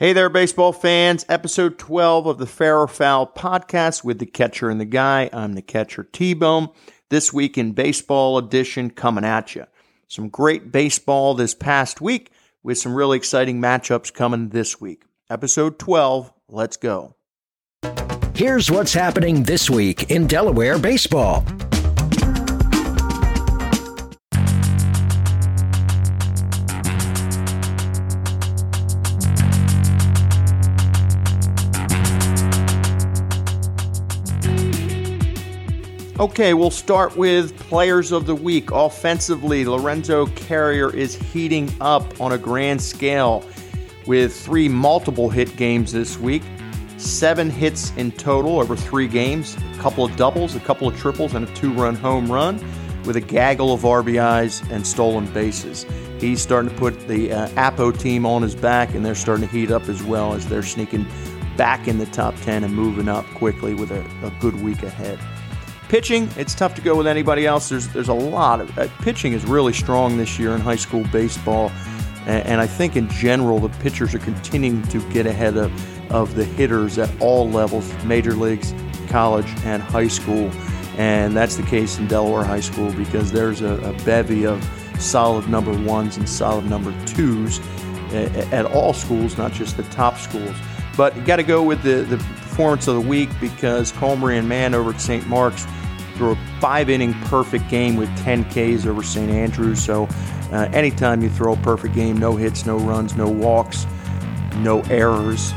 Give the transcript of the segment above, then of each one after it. Hey there, baseball fans. Episode 12 of the Fair or Foul podcast with the catcher and the guy. I'm the catcher, T-Bone. This week in baseball edition coming at you. Some great baseball this past week with some really exciting matchups coming this week. Episode 12, let's go. Here's what's happening this week in Delaware baseball. Okay, we'll start with players of the week. Offensively, Lorenzo Carrier is heating up on a grand scale with three multiple hit games this week. 7 hits in total over 3 games, a couple of doubles, a couple of triples, and a 2-run home run with a gaggle of RBIs and stolen bases. He's starting to put the Apo team on his back, and they're starting to heat up as well as they're sneaking back in the top 10 and moving up quickly with a good week ahead. Pitching, it's tough to go with anybody else. There's a lot of pitching is really strong this year in high school baseball, and I think in general the pitchers are continuing to get ahead of the hitters at all levels, major leagues, college, and high school. And that's the case in Delaware high school because there's a bevy of solid number ones and solid number twos at all schools, not just the top schools. But you got to go with the performance of the week because Colmery and Mann over at St. Mark's threw a 5-inning perfect game with 10 Ks over St. Andrews. So anytime you throw a perfect game, no hits, no runs, no walks, no errors,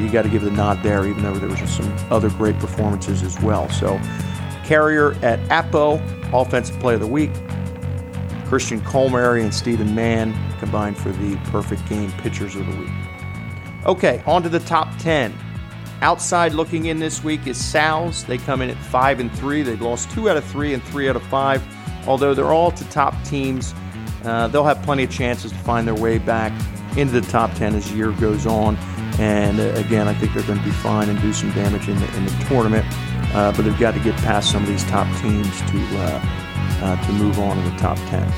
you got to give the nod there, even though there was just some other great performances as well. So Carrier at Apo, offensive play of the week. Christian Colmery and Stephen Mann combined for the perfect game pitchers of the week. Okay, on to the top 10. Outside looking in this week is Sal's. They come in at 5-3. They've lost 2 out of 3 and 3 out of 5. Although they're all to top teams, they'll have plenty of chances to find their way back into the top 10 as the year goes on. And again, I think they're going to be fine and do some damage in the tournament. But they've got to get past some of these top teams to move on to the top 10.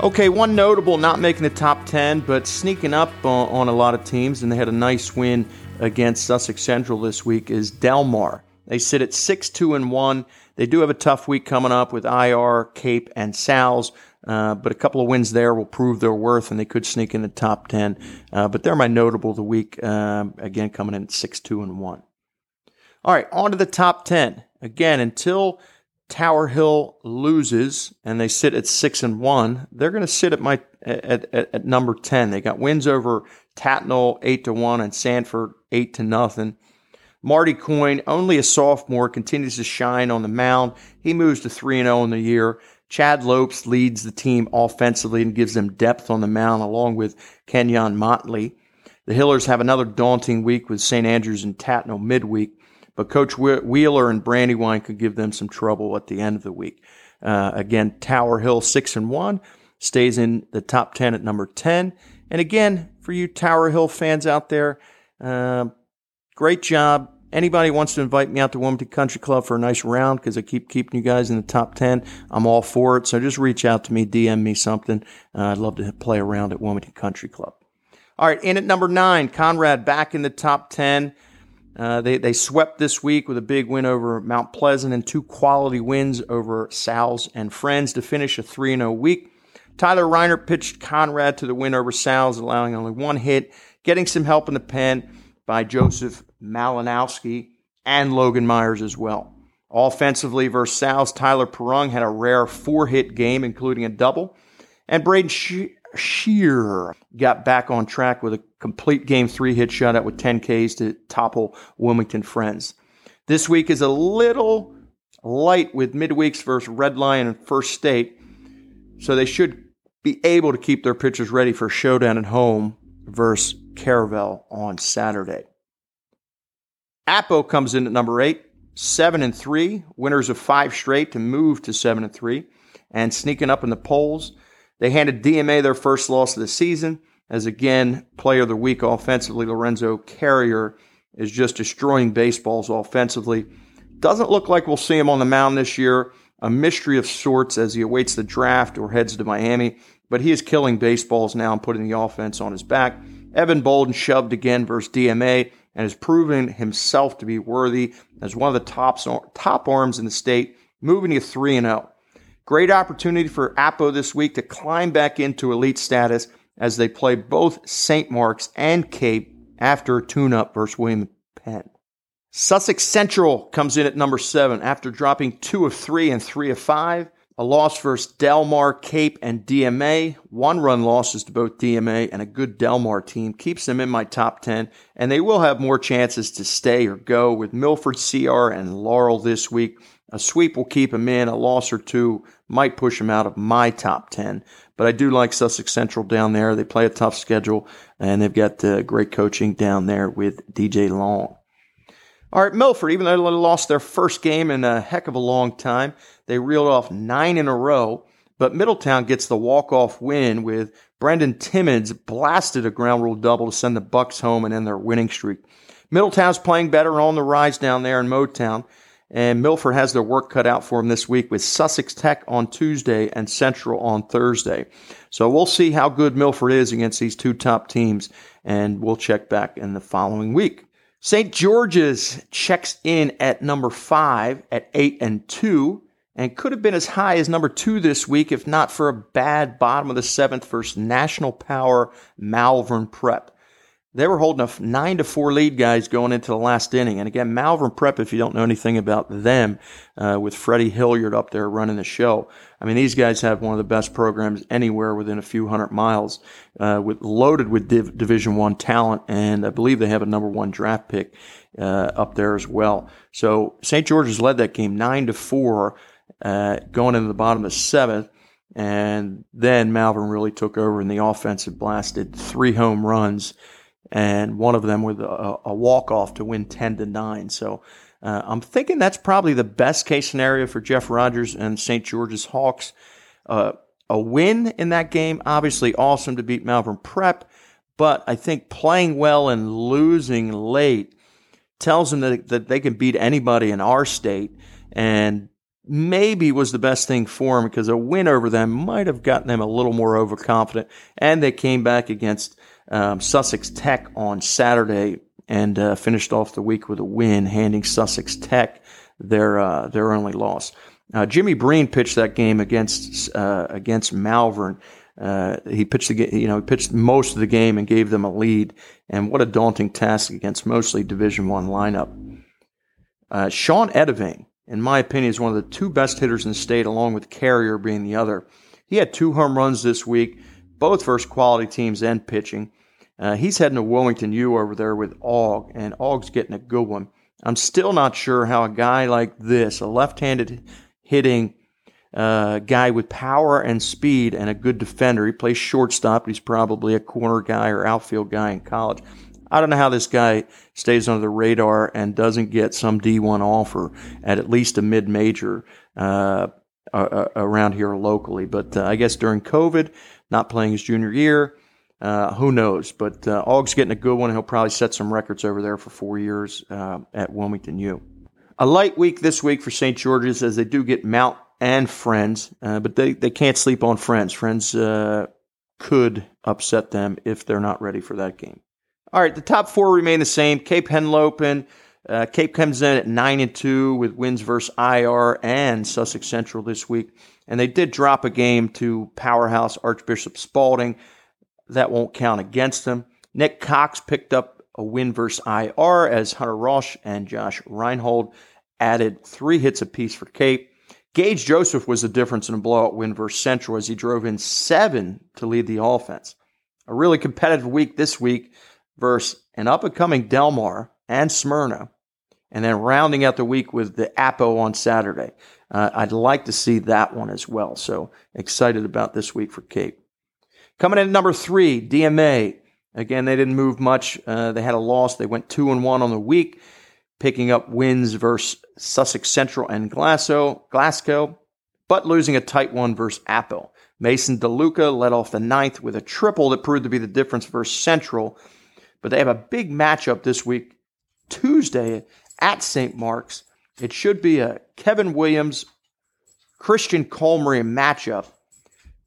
Okay, one notable not making the top 10, but sneaking up on a lot of teams, and they had a nice win against Sussex Central this week, is Delmar. They sit at 6-2-1. They do have a tough week coming up with IR, Cape, and Sal's, but a couple of wins there will prove their worth, and they could sneak in the top 10. But they're my notable of the week, again, coming in at 6-2-1. All right, on to the top 10. Again, until Tower Hill loses and they sit at 6-1. They're going to sit at at number 10. They got wins over Tatnall 8-1 and Sanford 8-0. Marty Coyne, only a sophomore, continues to shine on the mound. He moves to 3-0 in the year. Chad Lopes leads the team offensively and gives them depth on the mound along with Kenyon Motley. The Hillers have another daunting week with St. Andrews and Tatnall midweek. But Coach Wheeler and Brandywine could give them some trouble at the end of the week. Again, Tower Hill 6-1 stays in the top 10 at number 10. And again, for you Tower Hill fans out there, great job. Anybody wants to invite me out to Wilmington Country Club for a nice round because I keep keeping you guys in the top 10. I'm all for it. So just reach out to me, DM me something. I'd love to play around at Wilmington Country Club. All right, in at number 9, Conrad back in the top 10. They swept this week with a big win over Mount Pleasant and 2 quality wins over Sal's and Friends to finish a 3-0 week. Tyler Reiner pitched Conrad to the win over Sal's, allowing only 1 hit, getting some help in the pen by Joseph Malinowski and Logan Myers as well. Offensively versus Sal's, Tyler Perung had a rare 4-hit game, including a double, and Braden Shear got back on track with a complete game 3-hit shutout with 10 Ks to topple Wilmington Friends. This week is a little light with midweeks versus Red Lion and First State, so they should be able to keep their pitchers ready for a showdown at home versus Caravel on Saturday. Apo comes in at number 8, 7-3, winners of 5 straight to move to 7-3, and sneaking up in the polls. They handed DMA their first loss of the season, as again, player of the week offensively, Lorenzo Carrier is just destroying baseballs offensively. Doesn't look like we'll see him on the mound this year, a mystery of sorts as he awaits the draft or heads to Miami, but he is killing baseballs now and putting the offense on his back. Evan Bolden shoved again versus DMA and has proven himself to be worthy as one of the top arms in the state, moving to 3-0. Great opportunity for Apo this week to climb back into elite status as they play both St. Mark's and Cape after a tune-up versus William Penn. Sussex Central comes in at number 7 after dropping 2 of 3 and 3 of 5. A loss versus Delmar, Cape, and DMA. One-run losses to both DMA and a good Delmar team keeps them in my top 10, and they will have more chances to stay or go with Milford, CR, and Laurel this week. A sweep will keep them in. A loss or two might push them out of my top 10. But I do like Sussex Central down there. They play a tough schedule, and they've got great coaching down there with DJ Long. All right, Milford, even though they lost their first game in a heck of a long time, they reeled off 9 in a row. But Middletown gets the walk-off win with Brendan Timmons blasted a ground rule double to send the Bucks home and end their winning streak. Middletown's playing better on the rise down there in Motown. And Milford has their work cut out for them this week with Sussex Tech on Tuesday and Central on Thursday. So we'll see how good Milford is against these two top teams, and we'll check back in the following week. St. George's checks in at number 5 at 8-2 and could have been as high as number 2 this week if not for a bad bottom of the 7th versus national power Malvern Prep. They were holding a 9-4 lead, guys, going into the last inning. And again, Malvern Prep, if you don't know anything about them, with Freddie Hilliard up there running the show. I mean, these guys have one of the best programs anywhere within a few hundred miles, loaded with Division I talent, and I believe they have a number 1 draft pick up there as well. So St. George's led that game 9-4 going into the bottom of the 7th. And then Malvern really took over, and the offense had blasted 3 home runs, and one of them with a walk-off to win 10-9. So I'm thinking that's probably the best-case scenario for Jeff Rogers and St. George's Hawks. A win in that game, obviously awesome to beat Malvern Prep, but I think playing well and losing late tells them that they can beat anybody in our state, and maybe was the best thing for them because a win over them might have gotten them a little more overconfident, and they came back against Sussex Tech on Saturday and finished off the week with a win, handing Sussex Tech their only loss. Jimmy Breen pitched that game against Malvern. He pitched most of the game and gave them a lead. And what a daunting task against mostly Division I lineup. Sean Edevane, in my opinion, is one of the 2 best hitters in the state, along with Carrier being the other. He had 2 home runs this week, both versus quality teams and pitching. He's heading to Wilmington U over there with Ogg, and Ogg's getting a good one. I'm still not sure how a guy like this, a left-handed hitting guy with power and speed and a good defender, he plays shortstop, he's probably a corner guy or outfield guy in college. I don't know how this guy stays under the radar and doesn't get some D1 offer at least a mid-major around here locally. But I guess during COVID, not playing his junior year, who knows? But Ogg's getting a good one. He'll probably set some records over there for 4 years at Wilmington U. A light week this week for St. George's as they do get Mount and Friends, but they can't sleep on Friends. Friends could upset them if they're not ready for that game. All right, the top 4 remain the same. Cape Henlopen. Cape comes in at 9-2 with wins versus IR and Sussex Central this week. And they did drop a game to powerhouse Archbishop Spalding. That won't count against them. Nick Cox picked up a win versus IR as Hunter Roche and Josh Reinhold added 3 hits apiece for Cape. Gage Joseph was the difference in a blowout win versus Central as he drove in 7 to lead the offense. A really competitive week this week versus an up-and-coming Delmar and Smyrna, and then rounding out the week with the Apo on Saturday. I'd like to see that one as well, so excited about this week for Cape. Coming in at number 3, DMA. Again, they didn't move much. They had a loss. They went 2-1 on the week, picking up wins versus Sussex Central and Glasgow, but losing a tight one versus Apo. Mason DeLuca led off the 9th with a triple that proved to be the difference versus Central, but they have a big matchup this week, Tuesday at St. Mark's. It should be a Kevin Williams, Christian Colmery matchup.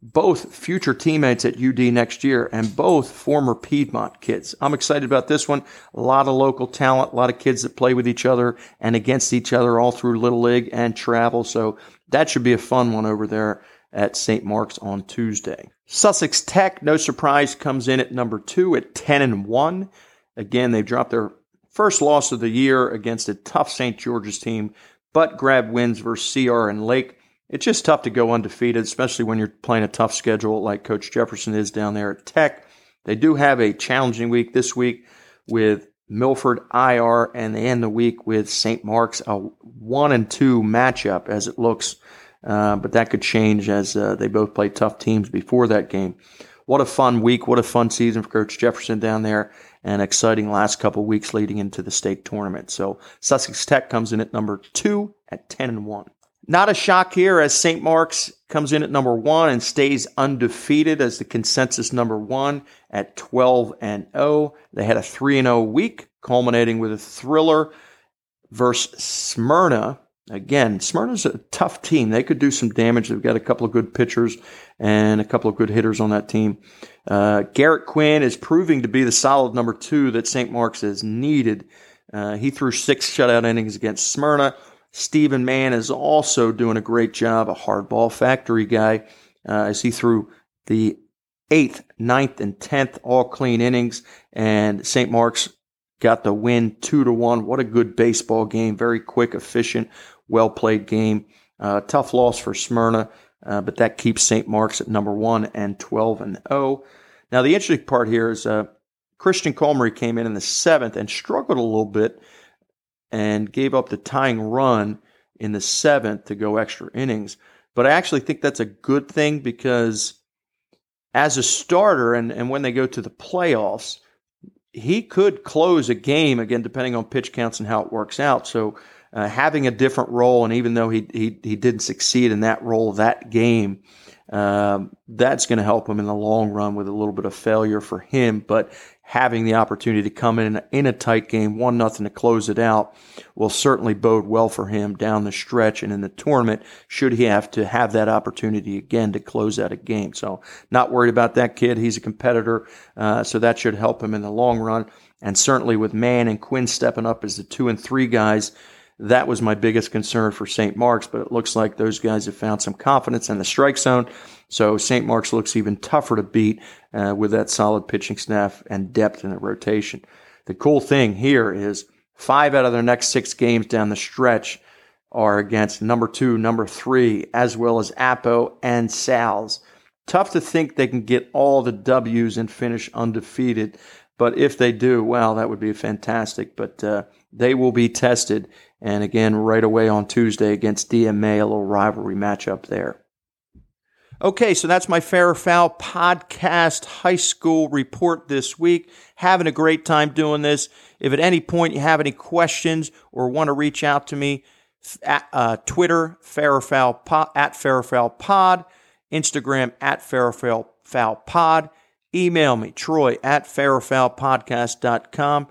both future teammates at UD next year and both former Piedmont kids. I'm excited about this one. A lot of local talent, a lot of kids that play with each other and against each other all through Little League and travel. So that should be a fun one over there at St. Mark's on Tuesday. Sussex Tech, no surprise, comes in at number 2 at 10-1. Again, they've dropped their first loss of the year against a tough St. George's team, but grabbed wins versus CR and Lake. It's just tough to go undefeated, especially when you're playing a tough schedule like Coach Jefferson is down there at Tech. They do have a challenging week this week with Milford, IR, and they end the week with St. Mark's, a 1-2 matchup as it looks. But that could change as they both play tough teams before that game. What a fun week. What a fun season for Coach Jefferson down there, and exciting last couple weeks leading into the state tournament. So Sussex Tech comes in at number 2 at 10-1. Not a shock here as St. Mark's comes in at number 1 and stays undefeated as the consensus number 1 at 12-0. They had a 3-0 week, culminating with a thriller versus Smyrna. Again, Smyrna's a tough team. They could do some damage. They've got a couple of good pitchers and a couple of good hitters on that team. Garrett Quinn is proving to be the solid number 2 that St. Mark's has needed. He threw 6 shutout innings against Smyrna. Stephen Mann is also doing a great job, a hardball factory guy, as he threw the 8th, 9th, and 10th all clean innings, and St. Mark's got the win 2-1. What a good baseball game, very quick, efficient, well-played game. Tough loss for Smyrna, but that keeps St. Mark's at number 1 and 12-0. Now, the interesting part here is Christian Colmery came in the 7th and struggled a little bit, and gave up the tying run in the 7th to go extra innings. But I actually think that's a good thing because as a starter and when they go to the playoffs, he could close a game, again, depending on pitch counts and how it works out. So having a different role, and even though he didn't succeed in that role that game, that's going to help him in the long run with a little bit of failure for him. But having the opportunity to come in a tight game, 1-0 to close it out, will certainly bode well for him down the stretch and in the tournament, should he have to have that opportunity again to close out a game. So not worried about that kid. He's a competitor, so that should help him in the long run. And certainly with Mann and Quinn stepping up as the 2 and 3 guys, that was my biggest concern for St. Mark's, but it looks like those guys have found some confidence in the strike zone. So St. Mark's looks even tougher to beat with that solid pitching staff and depth in the rotation. The cool thing here is 5 out of their next 6 games down the stretch are against number 2, number 3, as well as Apo and Sal's. Tough to think they can get all the W's and finish undefeated, but if they do, wow, that would be fantastic. But they will be tested, and again, right away on Tuesday against DMA, a little rivalry matchup there. Okay, so that's my Fair or Foul podcast high school report this week. Having a great time doing this. If at any point you have any questions or want to reach out to me, at, Twitter, at Fair or Foul Pod, Instagram, at Fair or Foul Pod, email me, Troy, at fairorfoulpodcast.com.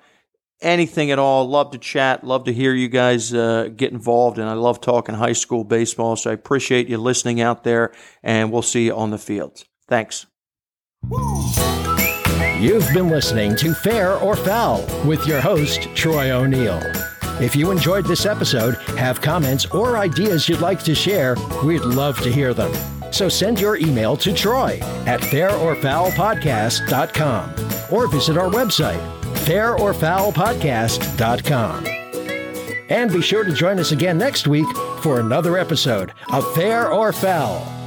Anything at all. Love to chat. Love to hear you guys get involved. And I love talking high school baseball. So I appreciate you listening out there. And we'll see you on the fields. Thanks. You've been listening to Fair or Foul with your host, Troy O'Neill. If you enjoyed this episode, have comments or ideas you'd like to share, we'd love to hear them. So send your email to Troy at fairorfoulpodcast.com or visit our website, fairorfoulpodcast.com. And be sure to join us again next week for another episode of Fair or Foul.